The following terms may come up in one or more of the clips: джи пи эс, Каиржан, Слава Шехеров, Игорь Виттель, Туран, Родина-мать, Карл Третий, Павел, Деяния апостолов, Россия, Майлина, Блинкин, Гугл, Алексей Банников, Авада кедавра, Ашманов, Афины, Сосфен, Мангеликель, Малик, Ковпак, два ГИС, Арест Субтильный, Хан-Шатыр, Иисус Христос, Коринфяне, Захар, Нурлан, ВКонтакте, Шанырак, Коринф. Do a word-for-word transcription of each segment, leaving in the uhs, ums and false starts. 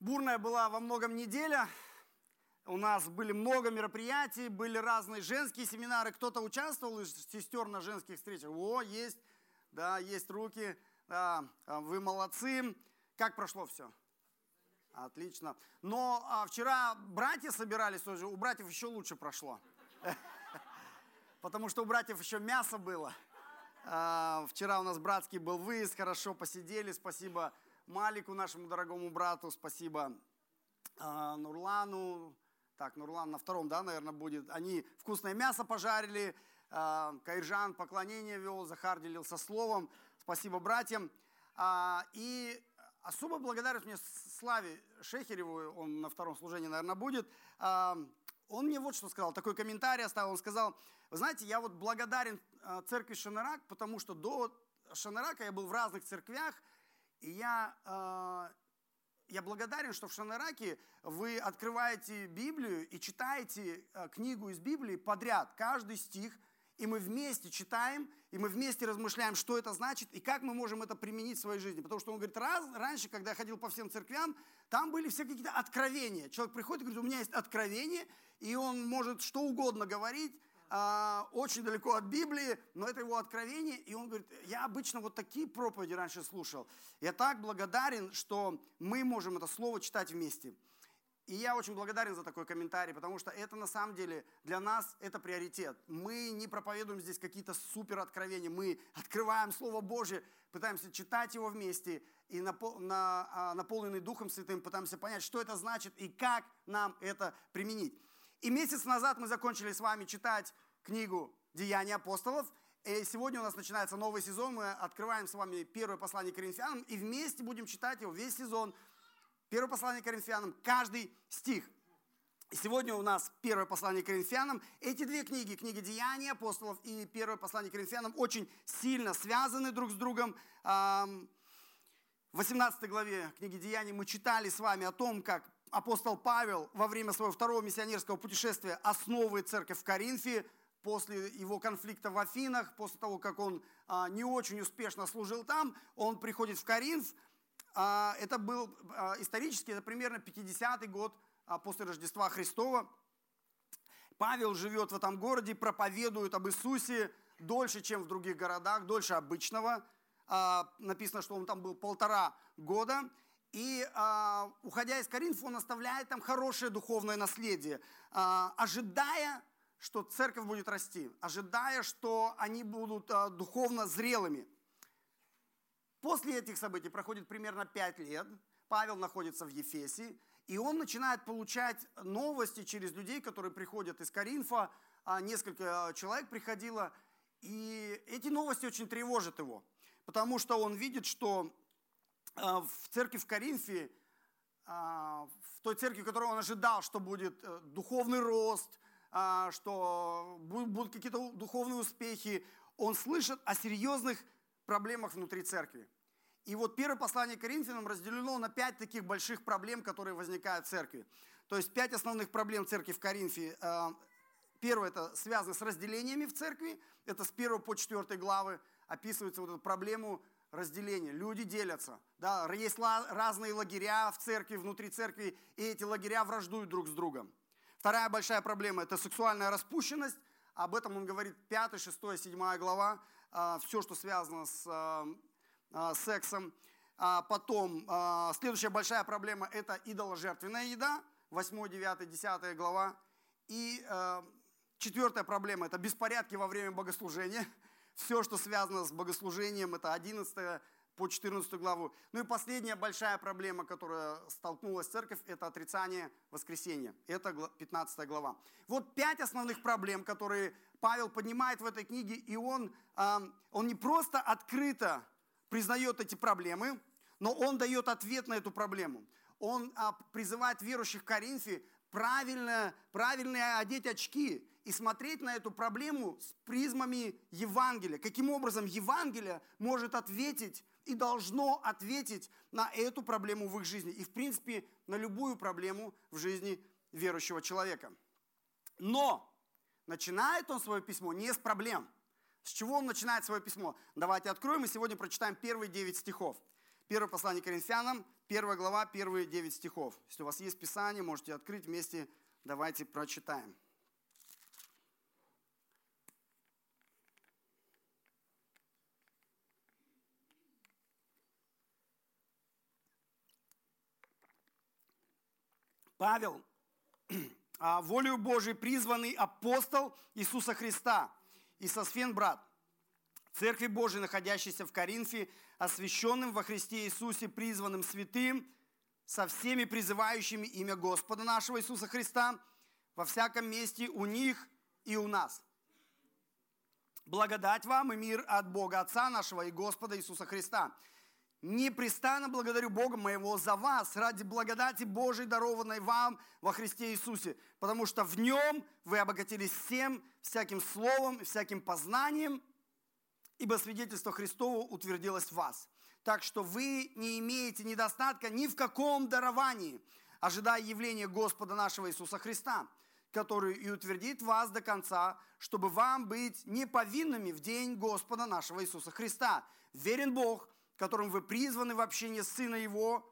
Бурная была во многом неделя. У нас были много мероприятий, были разные женские семинары. Кто-то участвовал из сестер на женских встречах? О, есть, да, есть руки. Да, вы молодцы. Как прошло все? Отлично. Но а, вчера братья собирались, у братьев еще лучше прошло. Потому что у братьев еще мясо было. Вчера у нас братский был выезд, хорошо посидели. Спасибо Малику, нашему дорогому брату, спасибо Нурлану. Так, Нурлан на втором, да, наверное, будет. Они вкусное мясо пожарили. Каиржан поклонение вел, Захар делился словом. Спасибо братьям. И особо благодарен мне Славе Шехереву, он на втором служении, наверное, будет. Он мне вот что сказал, такой комментарий оставил. Он сказал: вы знаете, я вот благодарен церкви Шанырак, потому что до Шанырака я был в разных церквях, и я, я благодарен, что в Шаныраке вы открываете Библию и читаете книгу из Библии подряд, каждый стих, и мы вместе читаем, и мы вместе размышляем, что это значит, и как мы можем это применить в своей жизни. Потому что он говорит, раз, раньше, когда я ходил по всем церквям, там были все какие-то откровения. Человек приходит и говорит, у меня есть откровение, и он может что угодно говорить, а, очень далеко от Библии, но это его откровение. И он говорит, я обычно вот такие проповеди раньше слушал. Я так благодарен, что мы можем это слово читать вместе. И я очень благодарен за такой комментарий, потому что это на самом деле для нас это приоритет. Мы не проповедуем здесь какие-то супер откровения, мы открываем Слово Божие, пытаемся читать его вместе и напол- на, наполненный Духом Святым пытаемся понять, что это значит и как нам это применить. И месяц назад мы закончили с вами читать книгу «Деяния апостолов». И сегодня у нас начинается новый сезон, мы открываем с вами первое послание Коринфянам и вместе будем читать его весь сезон. Первое послание Коринфянам, каждый стих. И сегодня у нас первое послание Коринфянам. Эти две книги, книга «Деяния апостолов» и первое послание Коринфянам, очень сильно связаны друг с другом. В восемнадцатой главе книги «Деяний» мы читали с вами о том, как апостол Павел во время своего второго миссионерского путешествия основывает церковь в Коринфе. После его конфликта в Афинах, после того, как он не очень успешно служил там, он приходит в Коринф. Это был исторически, это примерно пятидесятый год после Рождества Христова. Павел живет в этом городе, проповедует об Иисусе дольше, чем в других городах, дольше обычного. Написано, что он там был полтора года. И уходя из Коринфа, он оставляет там хорошее духовное наследие, ожидая, что церковь будет расти, ожидая, что они будут духовно зрелыми. После этих событий проходит примерно пять лет, Павел находится в Ефесе, и он начинает получать новости через людей, которые приходят из Коринфа, несколько человек приходило, и эти новости очень тревожат его, потому что он видит, что в церкви в Коринфе, в той церкви, в которой он ожидал, что будет духовный рост, что будут какие-то духовные успехи, он слышит о серьезных проблемах внутри церкви. И вот первое послание Коринфянам разделено на пять таких больших проблем, которые возникают в церкви. То есть пять основных проблем церкви в Коринфе. Первое, это связано с разделениями в церкви. Это с первой по четвертой главы описывается вот эту проблему разделения. Люди делятся. Да, есть разные лагеря в церкви, внутри церкви, и эти лагеря враждуют друг с другом. Вторая большая проблема – это сексуальная распущенность. Об этом он говорит пятая, шестая, седьмая глава. Все, что связано с сексом. Потом, следующая большая проблема – это идоложертвенная еда, восьмая, девятая, десятая глава. И четвертая проблема – это беспорядки во время богослужения. Все, что связано с богослужением, это одиннадцатая по четырнадцатую главу. Ну и последняя большая проблема, которая столкнулась церковь, это отрицание воскресения. Это пятнадцатая глава. Вот пять основных проблем, которые Павел поднимает в этой книге, и он, он не просто открыто признает эти проблемы, но он дает ответ на эту проблему. Он призывает верующих в Коринфе правильно, правильно одеть очки и смотреть на эту проблему с призмами Евангелия. Каким образом Евангелие может ответить и должно ответить на эту проблему в их жизни и, в принципе, на любую проблему в жизни верующего человека. Но начинает он свое письмо не с проблем. С чего он начинает свое письмо? Давайте откроем и сегодня прочитаем первые девять стихов. Первое послание Коринфянам, первая глава, первые девять стихов. Если у вас есть Писание, можете открыть вместе, давайте прочитаем. Павел, волею Божией призванный апостол Иисуса Христа, и Сосфен брат, Церкви Божией, находящейся в Коринфе, освященным во Христе Иисусе, призванным святым, со всеми призывающими имя Господа нашего Иисуса Христа, во всяком месте у них и у нас. Благодать вам и мир от Бога Отца нашего и Господа Иисуса Христа. Непрестанно благодарю Бога моего за вас, ради благодати Божией, дарованной вам во Христе Иисусе, потому что в Нем вы обогатились всем, всяким словом и всяким познанием, ибо свидетельство Христово утвердилось в вас. Так что вы не имеете недостатка ни в каком даровании, ожидая явления Господа нашего Иисуса Христа, который и утвердит вас до конца, чтобы вам быть неповинными в день Господа нашего Иисуса Христа. Верен Бог, которым вы призваны в общение с Сына Его,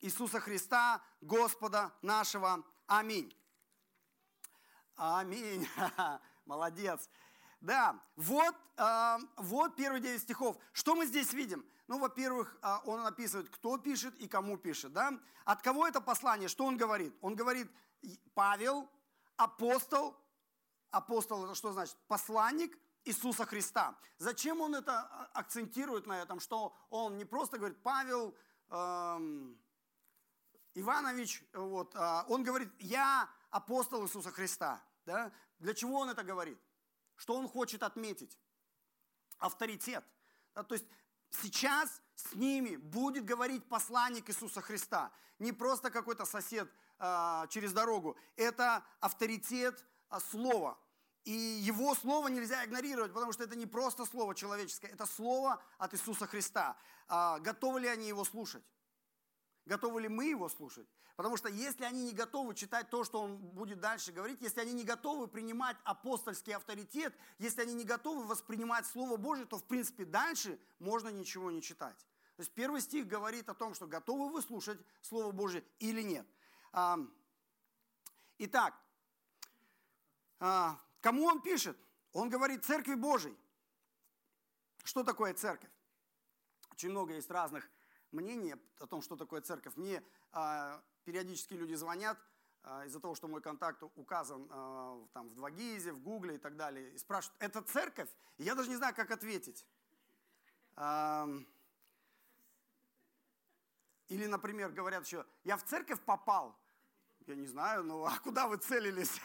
Иисуса Христа, Господа нашего. Аминь. Аминь. Молодец. Да, вот, вот первые девять стихов. Что мы здесь видим? Ну, во-первых, он описывает, кто пишет и кому пишет. Да? От кого это послание? Что он говорит? Он говорит, Павел, апостол. Апостол, это что значит? Посланник Иисуса Христа. Зачем он это акцентирует на этом, что он не просто говорит Павел эм, Иванович, вот, э, он говорит, я апостол Иисуса Христа. Да? Для чего он это говорит? Что он хочет отметить? Авторитет. Да? То есть сейчас с ними будет говорить посланник Иисуса Христа. Не просто какой-то сосед э, через дорогу. Это авторитет э, слова. И его слово нельзя игнорировать, потому что это не просто слово человеческое, это слово от Иисуса Христа. А готовы ли они его слушать? Готовы ли мы его слушать? Потому что если они не готовы читать то, что он будет дальше говорить, если они не готовы принимать апостольский авторитет, если они не готовы воспринимать Слово Божие, то, в принципе, дальше можно ничего не читать. То есть первый стих говорит о том, что готовы вы слушать Слово Божие или нет. Итак, кому он пишет? Он говорит Церкви Божией. Что такое церковь? Очень много есть разных мнений о том, что такое церковь. Мне э, периодически люди звонят э, из-за того, что мой контакт указан э, там, в Двагизе, в Гугле и так далее, и спрашивают, это церковь? И я даже не знаю, как ответить. Эм... Или, например, говорят еще, я в церковь попал. Я не знаю, ну а куда вы целились?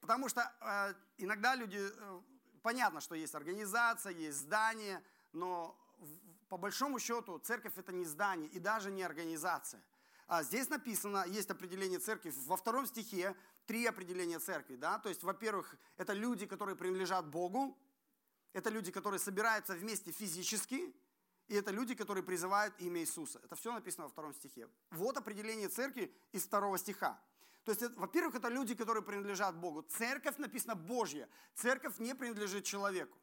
Потому что э, иногда люди, э, понятно, что есть организация, есть здание, но в, по большому счету церковь это не здание и даже не организация. А здесь написано, есть определение церкви, во втором стихе три определения церкви. Да? То есть, во-первых, это люди, которые принадлежат Богу, это люди, которые собираются вместе физически, и это люди, которые призывают имя Иисуса. Это все написано во втором стихе. Вот определение церкви из второго стиха. То есть, во-первых, это люди, которые принадлежат Богу. Церковь написано Божья. Церковь не принадлежит человеку.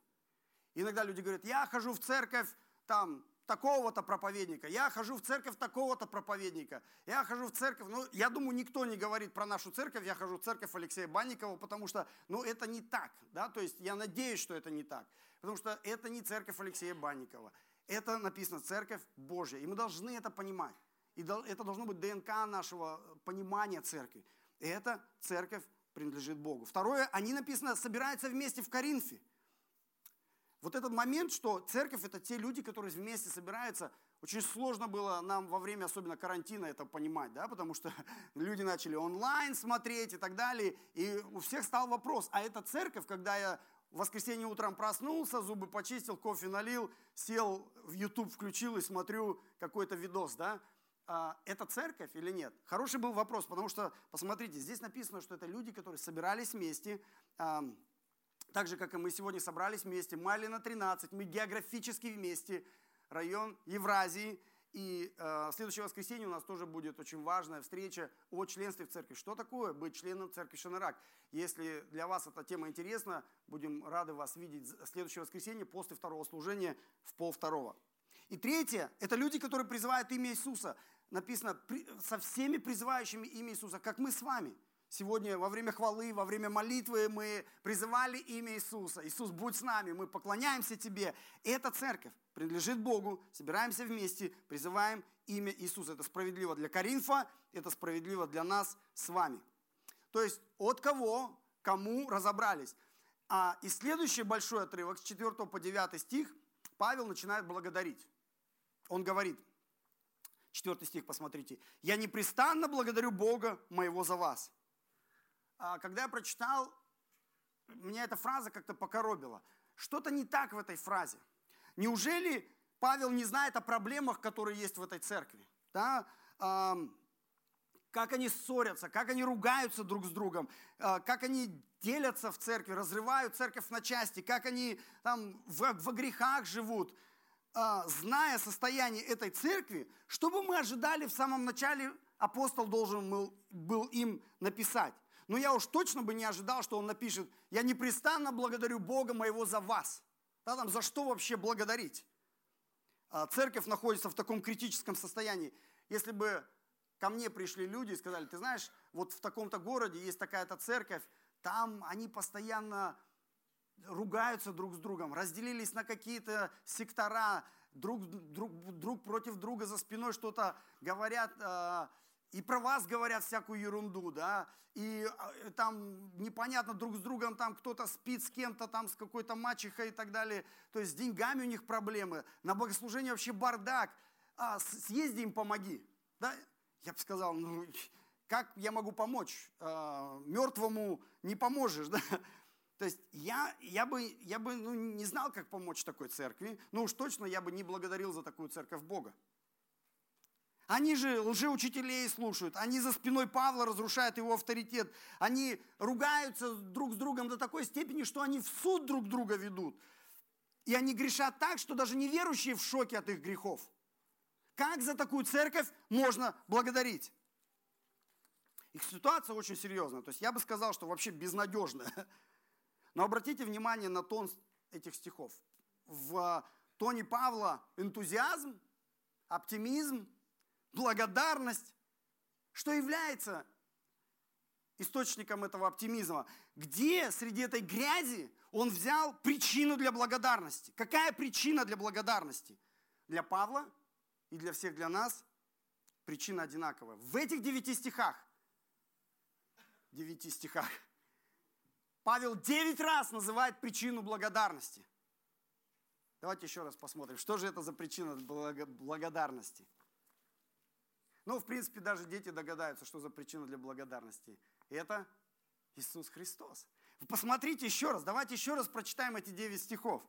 Иногда люди говорят, я хожу в церковь там, такого-то проповедника, я хожу в церковь такого-то проповедника, я хожу в церковь, ну, я думаю, никто не говорит про нашу церковь, я хожу в церковь Алексея Банникова, потому что, ну, это не так, да, то есть я надеюсь, что это не так, потому что это не церковь Алексея Банникова, это написано церковь Божья, и мы должны это понимать. И это должно быть ДНК нашего понимания церкви. И эта церковь принадлежит Богу. Второе, они написано, собираются вместе в Коринфе. Вот этот момент, что церковь – это те люди, которые вместе собираются. Очень сложно было нам во время, особенно карантина, это понимать, да, потому что люди начали онлайн смотреть и так далее. И у всех стал вопрос, а эта церковь, когда я в воскресенье утром проснулся, зубы почистил, кофе налил, сел, в YouTube включил и смотрю какой-то видос, да, это церковь или нет? Хороший был вопрос, потому что, посмотрите, здесь написано, что это люди, которые собирались вместе, э, так же, как и мы сегодня собрались вместе, Майлина тринадцать, мы географически вместе, район Евразии, и э, в следующее воскресенье у нас тоже будет очень важная встреча о членстве в церкви. Что такое быть членом церкви Шанырак? Если для вас эта тема интересна, будем рады вас видеть в следующее воскресенье после второго служения в полвторого. И третье, это люди, которые призывают имя Иисуса. Написано, со всеми призывающими имя Иисуса, как мы с вами. Сегодня во время хвалы, во время молитвы мы призывали имя Иисуса. Иисус, будь с нами, мы поклоняемся Тебе. И эта церковь принадлежит Богу, собираемся вместе, призываем имя Иисуса. Это справедливо для Коринфа, это справедливо для нас с вами. То есть от кого, кому разобрались. А, и следующий большой отрывок, с четвёртого по девятый стих, Павел начинает благодарить. Он говорит, четвёртый стих, посмотрите, «Я непрестанно благодарю Бога моего за вас». Когда я прочитал, меня эта фраза как-то покоробила. Что-то не так в этой фразе. Неужели Павел не знает о проблемах, которые есть в этой церкви? Да? Как они ссорятся, как они ругаются друг с другом, как они делятся в церкви, разрывают церковь на части, как они там во, во грехах живут. Зная состояние этой церкви, что бы мы ожидали в самом начале, апостол должен был им написать. Но я уж точно бы не ожидал, что он напишет, я непрестанно благодарю Бога моего за вас. Да, там, за что вообще благодарить? Церковь находится в таком критическом состоянии. Если бы ко мне пришли люди и сказали, ты знаешь, вот в таком-то городе есть такая-то церковь, там они постоянно ругаются друг с другом, разделились на какие-то сектора, друг, друг, друг против друга за спиной что-то говорят, и про вас говорят всякую ерунду, да, и там непонятно друг с другом, там кто-то спит с кем-то, там с какой-то мачехой и так далее, то есть с деньгами у них проблемы, на богослужении вообще бардак, а, съезди им помоги, да, я бы сказал, ну, как я могу помочь, а, мертвому не поможешь, да, то есть я, я бы, я бы ну, не знал, как помочь такой церкви, но уж точно я бы не благодарил за такую церковь Бога. Они же лжеучителей слушают, они за спиной Павла разрушают его авторитет, они ругаются друг с другом до такой степени, что они в суд друг друга ведут. И они грешат так, что даже неверующие в шоке от их грехов. Как за такую церковь можно благодарить? Их ситуация очень серьезная, то есть я бы сказал, что вообще безнадежная. Но обратите внимание на тон этих стихов. В тоне Павла энтузиазм, оптимизм, благодарность, что является источником этого оптимизма. Где среди этой грязи он взял причину для благодарности? Какая причина для благодарности? Для Павла и для всех для нас причина одинаковая. В этих девяти стихах, девяти стихах, Павел девять раз называет причину благодарности. Давайте еще раз посмотрим, что же это за причина благодарности. Ну, в принципе, даже дети догадаются, что за причина для благодарности. Это Иисус Христос. Вы посмотрите еще раз, давайте еще раз прочитаем эти девять стихов.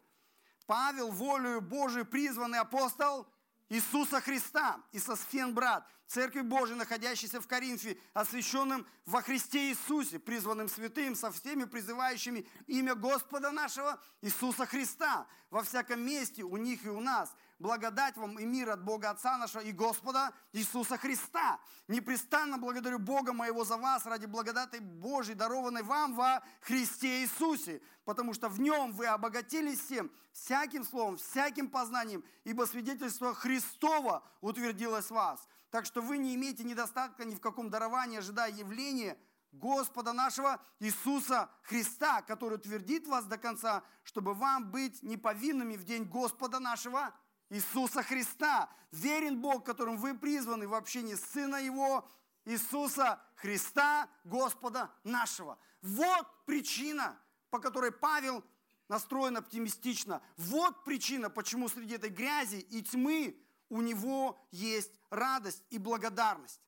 «Павел, волею Божию призванный апостол Иисуса Христа и Сосфен брат, Церкви Божией, находящейся в Коринфе, освященным во Христе Иисусе, призванным святым, со всеми призывающими имя Господа нашего Иисуса Христа, во всяком месте у них и у нас». Благодать вам и мир от Бога Отца нашего и Господа Иисуса Христа. Непрестанно благодарю Бога моего за вас ради благодати Божьей, дарованной вам во Христе Иисусе, потому что в Нем вы обогатились всем, всяким словом, всяким познанием, ибо свидетельство Христово утвердилось в вас. Так что вы не имеете недостатка ни в каком даровании, ожидая явления Господа нашего Иисуса Христа, который утвердит вас до конца, чтобы вам быть неповинными в день Господа нашего Иисуса Христа. Верен Бог, которым вы призваны в общении Сына Его, Иисуса Христа, Господа нашего. Вот причина, по которой Павел настроен оптимистично. Вот причина, почему среди этой грязи и тьмы у него есть радость и благодарность.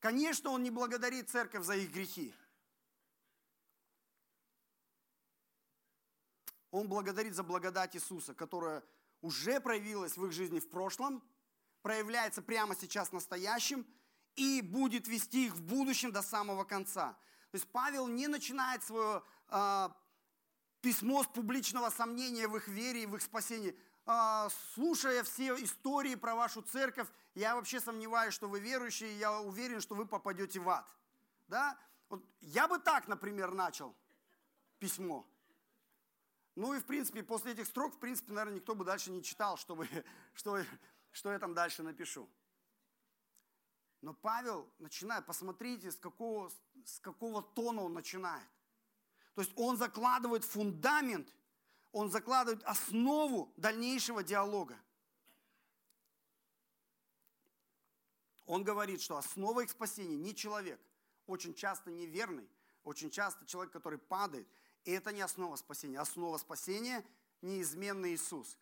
Конечно, он не благодарит церковь за их грехи. Он благодарит за благодать Иисуса, которая уже проявилась в их жизни в прошлом, проявляется прямо сейчас в настоящем и будет вести их в будущем до самого конца. То есть Павел не начинает свое э, письмо с публичного сомнения в их вере и в их спасении. Э, слушая все истории про вашу церковь, я вообще сомневаюсь, что вы верующие, я уверен, что вы попадете в ад. Да? Вот я бы так, например, начал письмо. Ну и, в принципе, после этих строк, в принципе, наверное, никто бы дальше не читал, чтобы, что, что я там дальше напишу. Но Павел начинает, посмотрите, с какого, с какого тона он начинает. То есть он закладывает фундамент, он закладывает основу дальнейшего диалога. Он говорит, что основа их спасения не человек, очень часто неверный, очень часто человек, который падает. И это не основа спасения. Основа спасения – неизменный Иисус.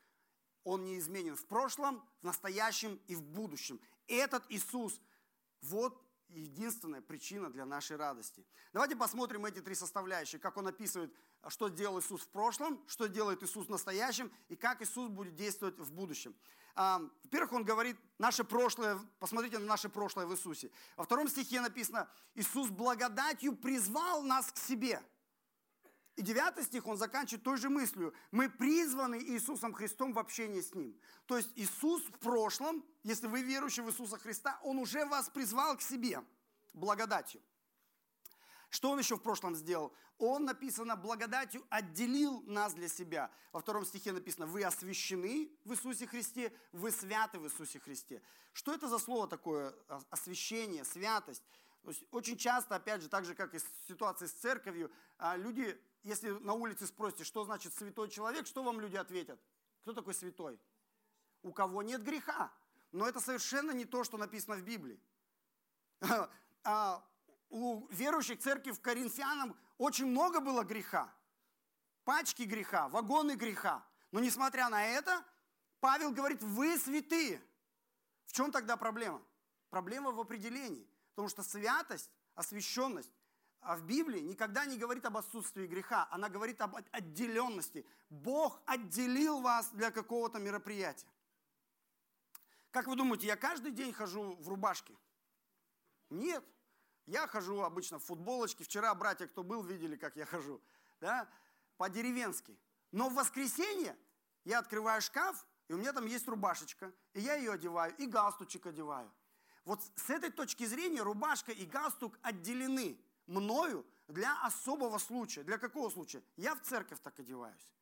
Он неизменен в прошлом, в настоящем и в будущем. Этот Иисус – вот единственная причина для нашей радости. Давайте посмотрим эти три составляющие, как он описывает, что делал Иисус в прошлом, что делает Иисус в настоящем и как Иисус будет действовать в будущем. Во-первых, он говорит, наше прошлое, посмотрите на наше прошлое в Иисусе. Во втором стихе написано, Иисус благодатью призвал нас к себе. И девятый стих он заканчивает той же мыслью. Мы призваны Иисусом Христом в общении с Ним. То есть Иисус в прошлом, если вы верующие в Иисуса Христа, Он уже вас призвал к себе благодатью. Что Он еще в прошлом сделал? Он, написано, благодатью отделил нас для себя. Во втором стихе написано, вы освящены в Иисусе Христе, вы святы в Иисусе Христе. Что это за слово такое? Освящение, святость. То есть очень часто, опять же, так же, как и в ситуации с церковью, люди, если на улице спросите, что значит святой человек, что вам люди ответят? Кто такой святой? У кого нет греха. Но это совершенно не то, что написано в Библии. У верующих церкви в Коринфянам очень много было греха. Пачки греха, вагоны греха. Но несмотря на это, Павел говорит, вы святые. В чем тогда проблема? Проблема в определении. Потому что святость, освященность в Библии никогда не говорит об отсутствии греха. Она говорит об отделенности. Бог отделил вас для какого-то мероприятия. Как вы думаете, я каждый день хожу в рубашке? Нет. Я хожу обычно в футболочке. Вчера братья, кто был, видели, как я хожу. Да? По-деревенски. Но в воскресенье я открываю шкаф, и у меня там есть рубашечка. И я ее одеваю, и галстучек одеваю. Вот с этой точки зрения рубашка и галстук отделены мною для особого случая. Для какого случая? Я в церковь так одеваюсь.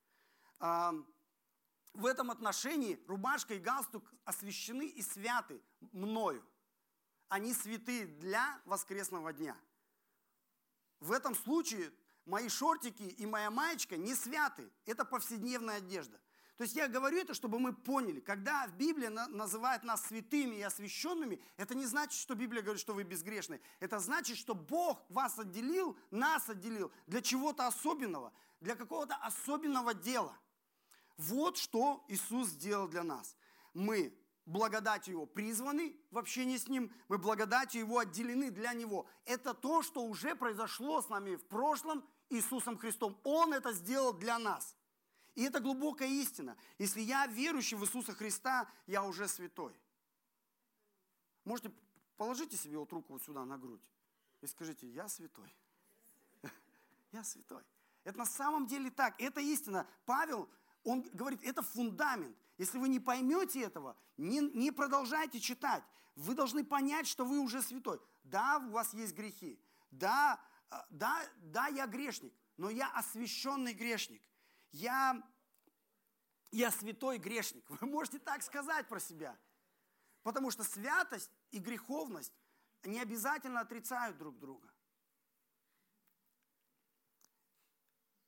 В этом отношении рубашка и галстук освящены и святы мною. Они святы для воскресного дня. В этом случае мои шортики и моя маечка не святы. Это повседневная одежда. То есть я говорю это, чтобы мы поняли, когда Библия называет нас святыми и освященными, это не значит, что Библия говорит, что вы безгрешны. Это значит, что Бог вас отделил, нас отделил для чего-то особенного, для какого-то особенного дела. Вот что Иисус сделал для нас. Мы благодатью Его призваны в общении с Ним, мы благодатью Его отделены для Него. Это то, что уже произошло с нами в прошлом Иисусом Христом. Он это сделал для нас. И это глубокая истина. Если я верующий в Иисуса Христа, я уже святой. Можете, положите себе вот руку вот сюда на грудь и скажите, я святой. Я святой. Это на самом деле так. Это истина. Павел, он говорит, это фундамент. Если вы не поймете этого, не, не продолжайте читать. Вы должны понять, что вы уже святой. Да, у вас есть грехи. Да, да, да, я грешник, но я освященный грешник. Я, я святой грешник. Вы можете так сказать про себя. Потому что святость и греховность не обязательно отрицают друг друга.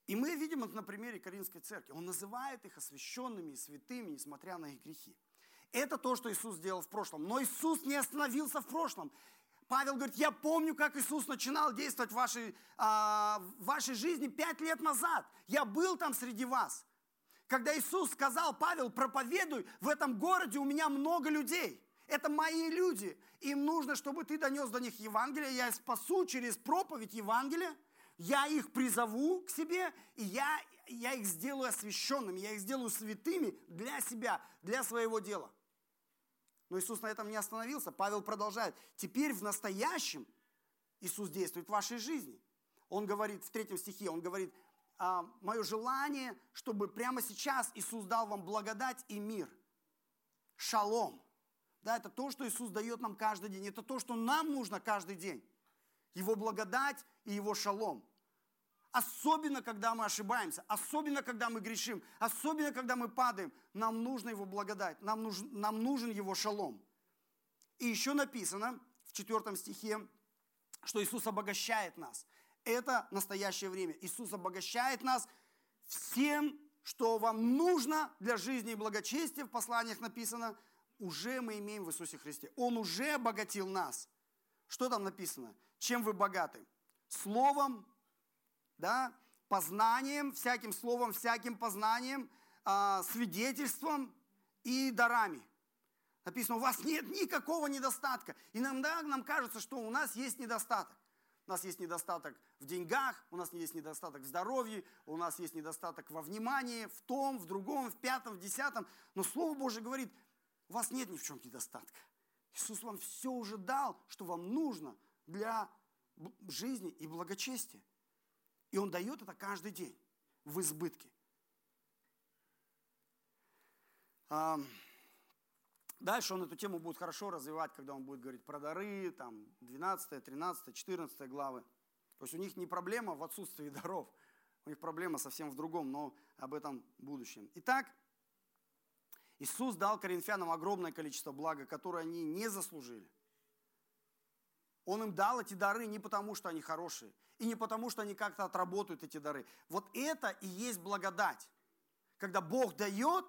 И мы видим это на примере Коринфской церкви. Он называет их освященными и святыми, несмотря на их грехи. Это то, что Иисус сделал в прошлом. Но Иисус не остановился в прошлом. Павел говорит, я помню, как Иисус начинал действовать в вашей, а, в вашей жизни пять лет назад. Я был там среди вас. Когда Иисус сказал, Павел, проповедуй, в этом городе у меня много людей. Это мои люди. Им нужно, чтобы ты донес до них Евангелие. Я их спасу через проповедь Евангелия. Я их призову к себе, и я, я их сделаю освященными, я их сделаю святыми для себя, для своего дела. Но Иисус на этом не остановился. Павел продолжает. Теперь в настоящем Иисус действует в вашей жизни. Он говорит в третьем стихе, он говорит, мое желание, чтобы прямо сейчас Иисус дал вам благодать и мир. Шалом. Да, это то, что Иисус дает нам каждый день. Это то, что нам нужно каждый день. Его благодать и Его шалом. Особенно, когда мы ошибаемся, особенно, когда мы грешим, особенно, когда мы падаем, нам нужна Его благодать, нам нужен, нам нужен Его шалом. И еще написано в четвертом стихе, что Иисус обогащает нас. Это настоящее время. Иисус обогащает нас всем, что вам нужно для жизни и благочестия. В посланиях написано, уже мы имеем в Иисусе Христе. Он уже обогатил нас. Что там написано? Чем вы богаты? Словом, да, познанием, всяким словом, всяким познанием, а, свидетельством и дарами. Написано, у вас нет никакого недостатка. Иногда нам кажется, что у нас есть недостаток. У нас есть недостаток в деньгах, у нас есть недостаток в здоровье, у нас есть недостаток во внимании, в том, в другом, в пятом, в десятом. Но Слово Божие говорит, у вас нет ни в чем недостатка. Иисус вам все уже дал, что вам нужно для жизни и благочестия. И Он дает это каждый день в избытке. Дальше он эту тему будет хорошо развивать, когда он будет говорить про дары, там, двенадцатая, тринадцатая, четырнадцатая главы. То есть у них не проблема в отсутствии даров, у них проблема совсем в другом, но об этом в будущем. Итак, Иисус дал коринфянам огромное количество блага, которое они не заслужили. Он им дал эти дары не потому, что они хорошие, и не потому, что они как-то отработают эти дары. Вот это и есть благодать, когда Бог дает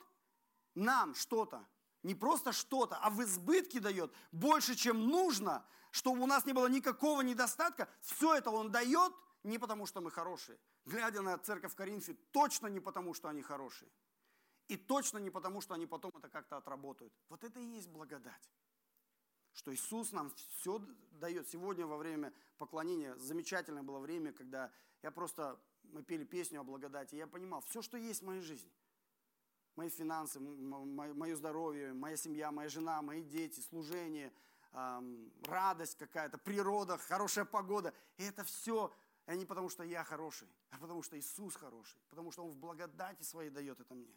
нам что-то. Не просто что-то, а в избытке дает больше, чем нужно, чтобы у нас не было никакого недостатка. Все это Он дает не потому, что мы хорошие. Глядя на церковь в Коринфе, точно не потому, что они хорошие. И точно не потому, что они потом это как-то отработают. Вот это и есть благодать. Что Иисус нам все дает. Сегодня во время поклонения, замечательное было время, когда я просто, мы пели песню о благодати, и я понимал, все, что есть в моей жизни. Мои финансы, мое здоровье, моя семья, моя жена, мои дети, служение, радость какая-то, природа, хорошая погода. И это все не потому, что я хороший, а потому, что Иисус хороший. Потому, что Он в благодати Своей дает это мне.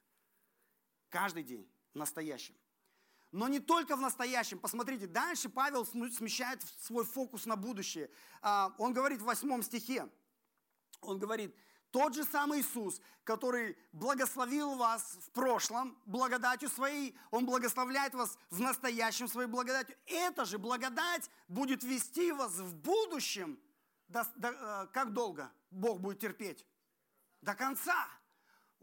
Каждый день в настоящем. Но не только в настоящем. Посмотрите, дальше Павел смещает свой фокус на будущее. Он говорит в восьмом стихе, он говорит... Тот же самый Иисус, который благословил вас в прошлом благодатью Своей, Он благословляет вас в настоящем Своей благодатью. Эта же благодать будет вести вас в будущем. До, до, как долго Бог будет терпеть? До конца.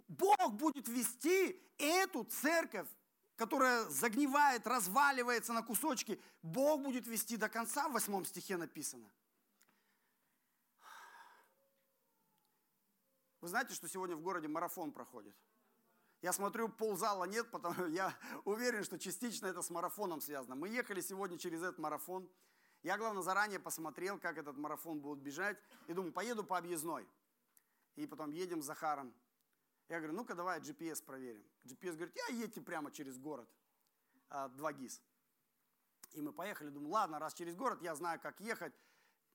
Бог будет вести эту церковь, которая загнивает, разваливается на кусочки. Бог будет вести до конца, в восьмом стихе написано. Вы знаете, что сегодня в городе марафон проходит? Я смотрю, ползала нет, потому что я уверен, что частично это с марафоном связано. Мы ехали сегодня через этот марафон. Я, главное, заранее посмотрел, как этот марафон будет бежать. И думаю, поеду по объездной. И потом едем с Захаром. Я говорю, ну-ка давай джи пи эс проверим. джи пи эс говорит, я едьте прямо через город. Два ГИС. И мы поехали. Думаю, ладно, раз через город, я знаю, как ехать.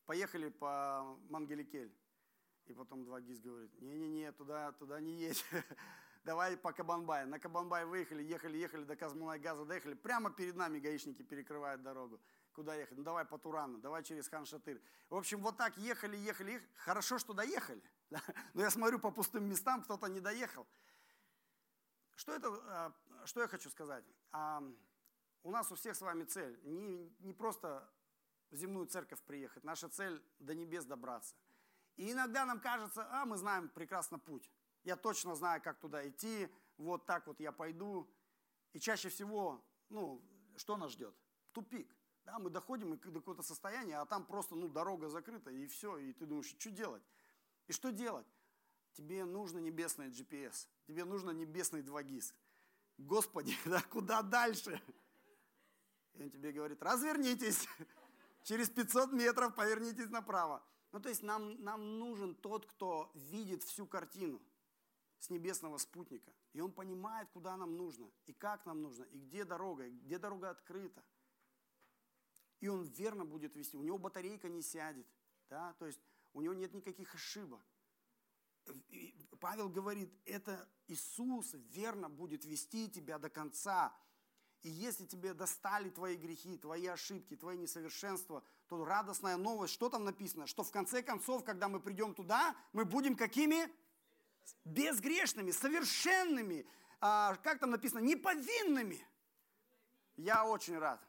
Поехали по Мангеликель. И потом два ГИС говорит, не-не-не, туда, туда не едь, давай по Кабанбай. На Кабанбай выехали, ехали, ехали, до Казмунайгаза доехали, прямо перед нами гаишники перекрывают дорогу. Куда ехать? Ну давай по Турану, давай через Хан-Шатыр. В общем, вот так ехали, ехали, ехали. Хорошо, что доехали. Но я смотрю по пустым местам, кто-то не доехал. Что, это, что я хочу сказать? У нас у всех с вами цель не, не просто в земную церковь приехать, наша цель до небес добраться. И иногда нам кажется, а мы знаем прекрасно путь. Я точно знаю, как туда идти, вот так вот я пойду. И чаще всего, ну, что нас ждет? Тупик. Да, мы доходим до какого-то состояния, а там просто, ну, дорога закрыта, и все. И ты думаешь, что делать? И что делать? Тебе нужно небесное джи пи эс, тебе нужно небесный два ГИС. Господи, да куда дальше? И он тебе говорит, развернитесь, через пятьсот метров повернитесь направо. Ну, то есть нам, нам нужен тот, кто видит всю картину с небесного спутника. И он понимает, куда нам нужно, и как нам нужно, и где дорога, и где дорога открыта. И он верно будет вести. У него батарейка не сядет. Да? То есть у него нет никаких ошибок. И Павел говорит, это Иисус верно будет вести тебя до конца. И если тебе достали твои грехи, твои ошибки, твои несовершенства, то радостная новость, что там написано? Что в конце концов, когда мы придем туда, мы будем какими? Безгрешными, совершенными, а, как там написано, неповинными. Я очень рад.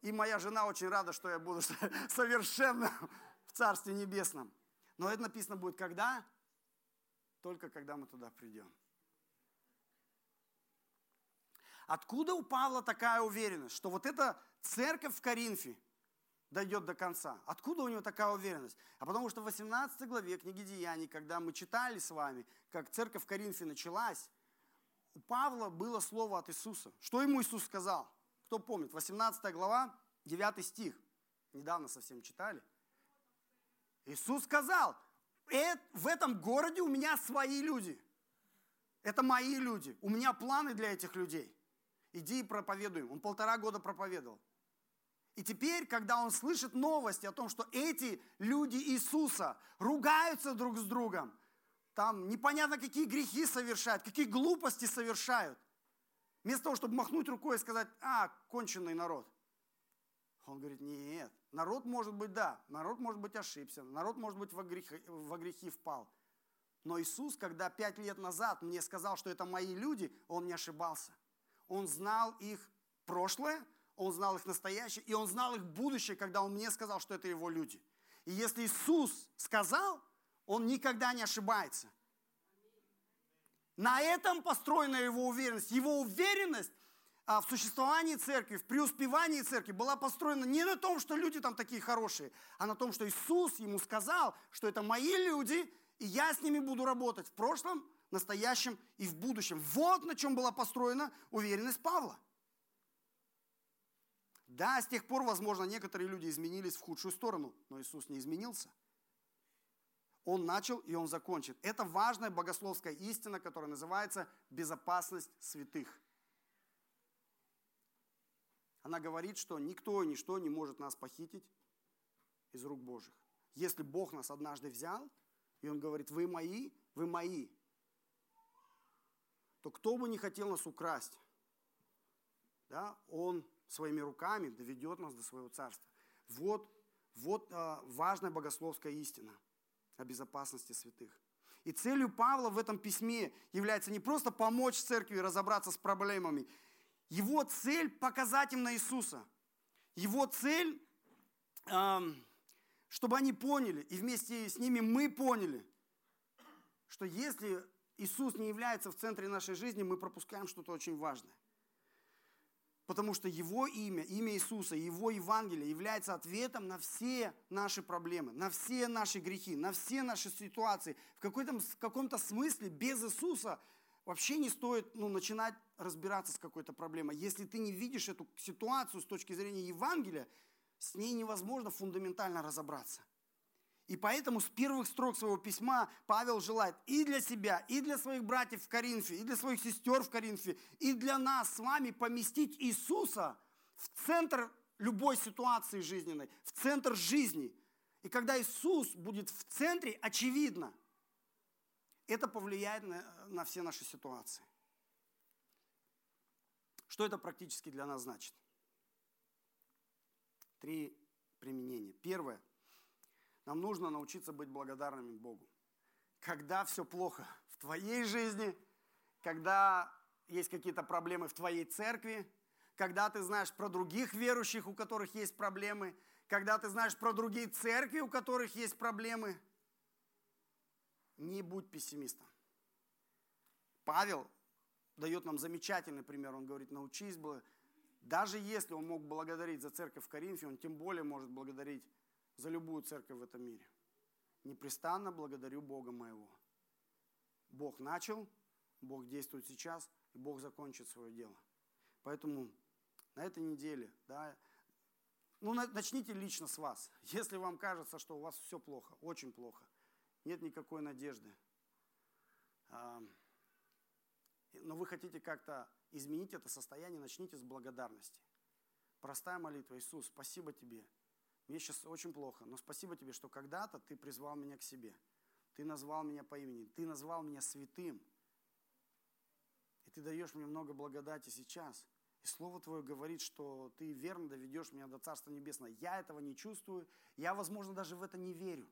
И моя жена очень рада, что я буду совершенным в Царстве Небесном. Но это написано будет когда? Только когда мы туда придем. Откуда у Павла такая уверенность, что вот эта церковь в Коринфе дойдет до конца? Откуда у него такая уверенность? А потому что в восемнадцатой главе книги Деяний, когда мы читали с вами, как церковь в Коринфе началась, у Павла было слово от Иисуса. Что ему Иисус сказал? Кто помнит? восемнадцатая глава, девятый стих. Недавно совсем читали. Иисус сказал, «Э, в этом городе у меня свои люди. Это мои люди. У меня планы для этих людей. Иди и проповедуй». Он полтора года проповедовал. И теперь, когда он слышит новости о том, что эти люди Иисуса ругаются друг с другом, там непонятно, какие грехи совершают, какие глупости совершают, вместо того, чтобы махнуть рукой и сказать, а, конченый народ. Он говорит, нет, народ может быть, да, народ может быть ошибся, народ может быть во грехи, во грехи впал. Но Иисус, когда пять лет назад мне сказал, что это мои люди, он не ошибался. Он знал их прошлое, он знал их настоящее, и он знал их будущее, когда он мне сказал, что это его люди. И если Иисус сказал, он никогда не ошибается. На этом построена его уверенность. Его уверенность в существовании церкви, в преуспевании церкви была построена не на том, что люди там такие хорошие, а на том, что Иисус ему сказал, что это мои люди, и я с ними буду работать в прошлом, настоящем и в будущем. Вот на чем была построена уверенность Павла. Да, с тех пор, возможно, некоторые люди изменились в худшую сторону, но Иисус не изменился. Он начал и Он закончит. Это важная богословская истина, которая называется «безопасность святых». Она говорит, что никто и ничто не может нас похитить из рук Божьих. Если Бог нас однажды взял, и Он говорит «Вы мои, вы мои», то кто бы ни хотел нас украсть, да, он своими руками доведет нас до своего царства. Вот, вот а, важная богословская истина о безопасности святых. И целью Павла в этом письме является не просто помочь церкви разобраться с проблемами. Его цель – показать им на Иисуса. Его цель, а, чтобы они поняли, и вместе с ними мы поняли, что если Иисус не является в центре нашей жизни, мы пропускаем что-то очень важное. Потому что Его имя, имя Иисуса, Его Евангелие является ответом на все наши проблемы, на все наши грехи, на все наши ситуации. В какой-то, в каком-то смысле без Иисуса вообще не стоит, ну, начинать разбираться с какой-то проблемой. Если ты не видишь эту ситуацию с точки зрения Евангелия, с ней невозможно фундаментально разобраться. И поэтому с первых строк своего письма Павел желает и для себя, и для своих братьев в Коринфе, и для своих сестер в Коринфе, и для нас с вами поместить Иисуса в центр любой ситуации жизненной, в центр жизни. И когда Иисус будет в центре, очевидно, это повлияет на, на все наши ситуации. Что это практически для нас значит? Три применения. Первое. Нам нужно научиться быть благодарными Богу. Когда все плохо в твоей жизни, когда есть какие-то проблемы в твоей церкви, когда ты знаешь про других верующих, у которых есть проблемы, когда ты знаешь про другие церкви, у которых есть проблемы, не будь пессимистом. Павел дает нам замечательный пример. Он говорит, научись бы. Даже если он мог благодарить за церковь в Коринфе, он тем более может благодарить за любую церковь в этом мире. Непрестанно благодарю Бога моего. Бог начал, Бог действует сейчас, и Бог закончит свое дело. Поэтому на этой неделе, да, ну, начните лично с вас. Если вам кажется, что у вас все плохо, очень плохо, нет никакой надежды, но вы хотите как-то изменить это состояние, начните с благодарности. Простая молитва. Иисус, спасибо Тебе. Мне сейчас очень плохо, но спасибо Тебе, что когда-то Ты призвал меня к себе. Ты назвал меня по имени, Ты назвал меня святым. И Ты даешь мне много благодати сейчас. И Слово Твое говорит, что Ты верно доведешь меня до Царства Небесного. Я этого не чувствую, я, возможно, даже в это не верю.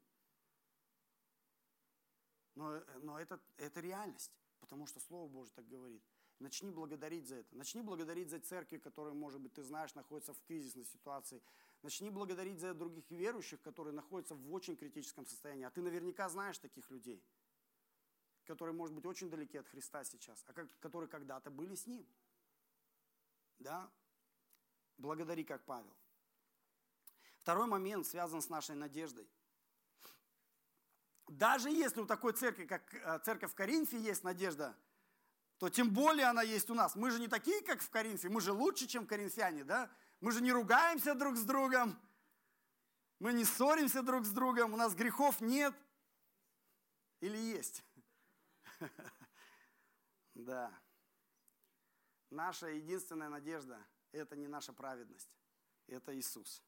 Но, но это, это реальность, потому что Слово Божье так говорит. Начни благодарить за это. Начни благодарить за церкви, которые, может быть, ты знаешь, находятся в кризисной ситуации. Начни благодарить за других верующих, которые находятся в очень критическом состоянии. А ты наверняка знаешь таких людей, которые, может быть, очень далеки от Христа сейчас, а как, которые когда-то были с Ним. Да? Благодари, как Павел. Второй момент связан с нашей надеждой. Даже если у такой церкви, как церковь в Коринфе, есть надежда, то тем более она есть у нас. Мы же не такие, как в Коринфе, мы же лучше, чем коринфяне, да? Мы же не ругаемся друг с другом, мы не ссоримся друг с другом, у нас грехов нет или есть. Да. Наша единственная надежда – это не наша праведность, это Иисус.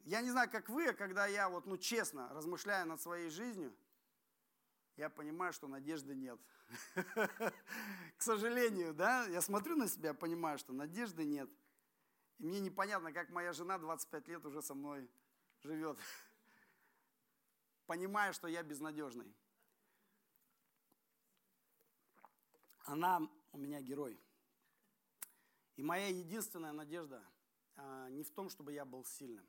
Я не знаю, как вы, когда я вот, ну, честно размышляю над своей жизнью, я понимаю, что надежды нет. К сожалению, да, я смотрю на себя, понимаю, что надежды нет. И мне непонятно, как моя жена двадцать пять лет уже со мной живет, понимая, что я безнадежный. Она у меня герой. И моя единственная надежда а, не в том, чтобы я был сильным,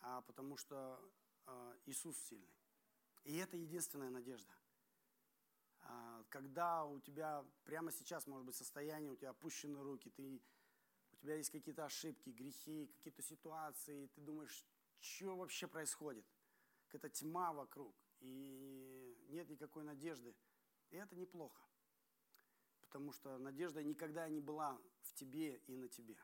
а потому что а, Иисус сильный. И это единственная надежда. Когда у тебя прямо сейчас, может быть, состояние, у тебя опущены руки, ты, у тебя есть какие-то ошибки, грехи, какие-то ситуации, ты думаешь, что вообще происходит? Какая-то тьма вокруг, и нет никакой надежды. И это неплохо, потому что надежда никогда не была в тебе и на тебе.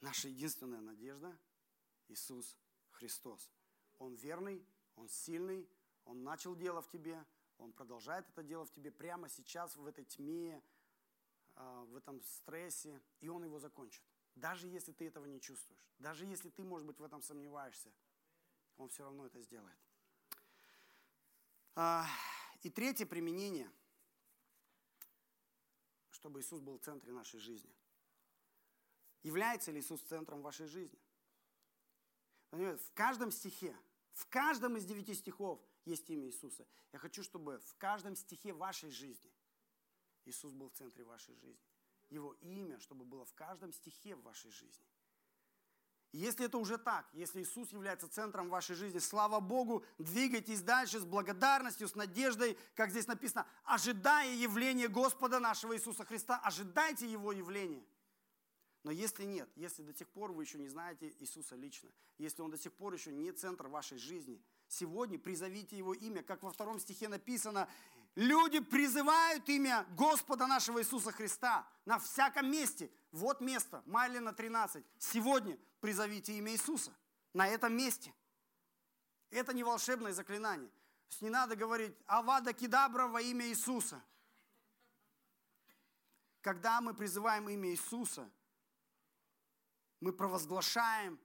Наша единственная надежда – Иисус Христос. Он верный, Он сильный, Он начал дело в тебе, Он продолжает это дело в тебе прямо сейчас, в этой тьме, в этом стрессе, и Он его закончит. Даже если ты этого не чувствуешь, даже если ты, может быть, в этом сомневаешься, Он все равно это сделает. И третье применение, чтобы Иисус был в центре нашей жизни. Является ли Иисус центром вашей жизни? Понимаете, в каждом стихе, в каждом из девяти стихов есть имя Иисуса. Я хочу, чтобы в каждом стихе вашей жизни Иисус был в центре вашей жизни. Его имя, чтобы было в каждом стихе в вашей жизни. И если это уже так, если Иисус является центром вашей жизни, слава Богу, двигайтесь дальше с благодарностью, с надеждой, как здесь написано, ожидая явления Господа нашего Иисуса Христа, ожидайте Его явления. Но если нет, если до сих пор вы еще не знаете Иисуса лично, если Он до сих пор еще не центр вашей жизни, сегодня призовите Его имя, как во втором стихе написано, люди призывают имя Господа нашего Иисуса Христа на всяком месте. Вот место, Майлина тринадцать. Сегодня призовите имя Иисуса на этом месте. Это не волшебное заклинание. То есть не надо говорить «Авада кедавра во имя Иисуса». Когда мы призываем имя Иисуса, мы провозглашаем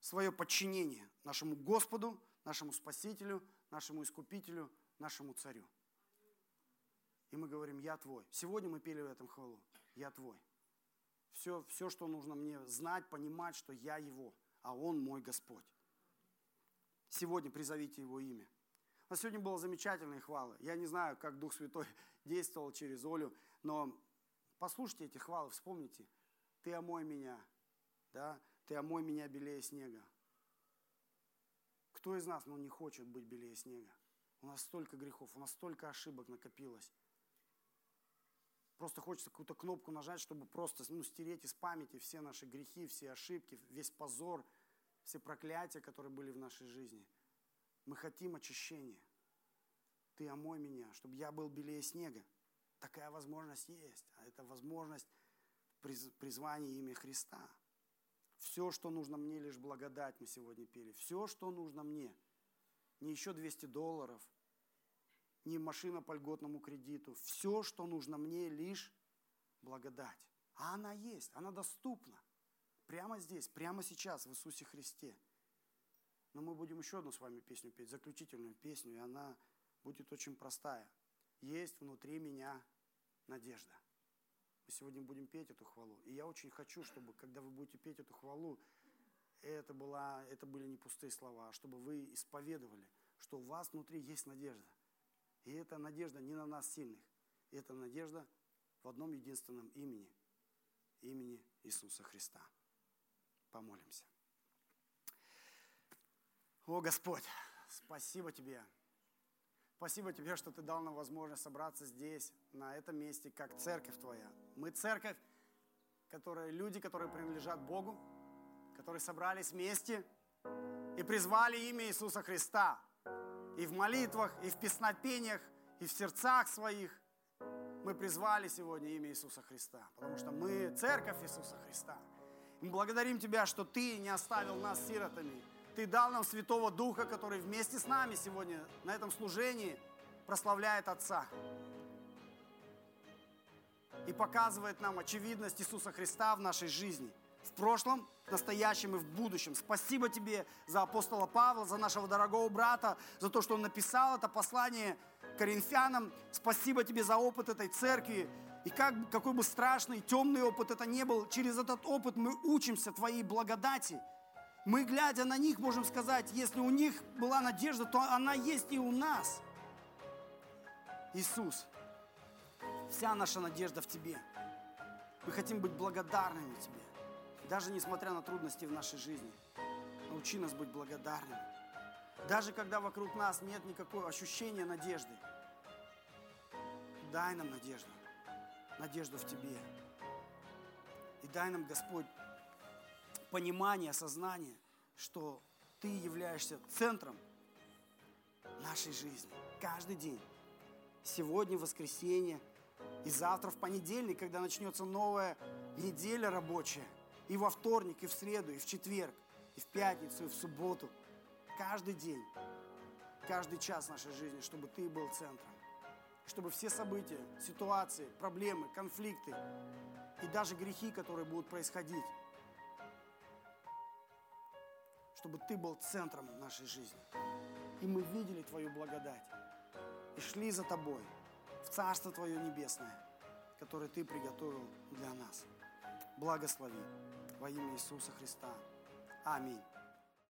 свое подчинение нашему Господу, нашему Спасителю, нашему Искупителю, нашему Царю. И мы говорим, я Твой. Сегодня мы пели в этом хвалу, я Твой. Все, все, что нужно мне знать, понимать, что я Его, а Он мой Господь. Сегодня призовите Его имя. У нас сегодня было замечательные хвалы. Я не знаю, как Дух Святой действовал через Олю, но послушайте эти хвалы, вспомните. Ты омой меня, да? Ты омой меня белее снега. Кто из нас, ну, не хочет быть белее снега? У нас столько грехов, у нас столько ошибок накопилось. Просто хочется какую-то кнопку нажать, чтобы просто, ну, стереть из памяти все наши грехи, все ошибки, весь позор, все проклятия, которые были в нашей жизни. Мы хотим очищения. Ты омой меня, чтобы я был белее снега. Такая возможность есть. А это возможность призвания имя Христа. Все, что нужно мне, лишь благодать, мы сегодня пели. Все, что нужно мне, не еще двести долларов, не машина по льготному кредиту. Все, что нужно мне, лишь благодать. А она есть, она доступна. Прямо здесь, прямо сейчас, в Иисусе Христе. Но мы будем еще одну с вами песню петь, заключительную песню, и она будет очень простая. Есть внутри меня надежда. Мы сегодня будем петь эту хвалу. И я очень хочу, чтобы, когда вы будете петь эту хвалу, это, была, это были не пустые слова, а чтобы вы исповедовали, что у вас внутри есть надежда. И эта надежда не на нас сильных. Это надежда в одном единственном имени. Имени Иисуса Христа. Помолимся. О, Господь, спасибо Тебе. Спасибо Тебе, что Ты дал нам возможность собраться здесь, на этом месте, как церковь Твоя. Мы церковь, которые, люди, которые принадлежат Богу, которые собрались вместе и призвали имя Иисуса Христа. И в молитвах, и в песнопениях, и в сердцах своих мы призвали сегодня имя Иисуса Христа, потому что мы церковь Иисуса Христа. Мы благодарим Тебя, что Ты не оставил нас сиротами. Ты дал нам Святого Духа, который вместе с нами сегодня на этом служении прославляет Отца и показывает нам очевидность Иисуса Христа в нашей жизни, в прошлом, в настоящем и в будущем. Спасибо Тебе за апостола Павла, за нашего дорогого брата, за то, что он написал это послание Коринфянам. Спасибо Тебе за опыт этой церкви. И как, какой бы страшный, темный опыт это ни был, через этот опыт мы учимся Твоей благодати. Мы, глядя на них, можем сказать, если у них была надежда, то она есть и у нас. Иисус, вся наша надежда в Тебе. Мы хотим быть благодарными Тебе, даже несмотря на трудности в нашей жизни. Научи нас быть благодарными. Даже когда вокруг нас нет никакого ощущения надежды, дай нам надежду, надежду в Тебе. И дай нам, Господь, понимание, осознание, что Ты являешься центром нашей жизни. Каждый день. Сегодня в воскресенье и завтра в понедельник, когда начнется новая неделя рабочая. И во вторник, и в среду, и в четверг, и в пятницу, и в субботу. Каждый день, каждый час нашей жизни, чтобы Ты был центром. Чтобы все события, ситуации, проблемы, конфликты и даже грехи, которые будут происходить, чтобы Ты был центром нашей жизни. И мы видели Твою благодать. И шли за Тобой в Царство Твое Небесное, которое Ты приготовил для нас. Благослови во имя Иисуса Христа. Аминь.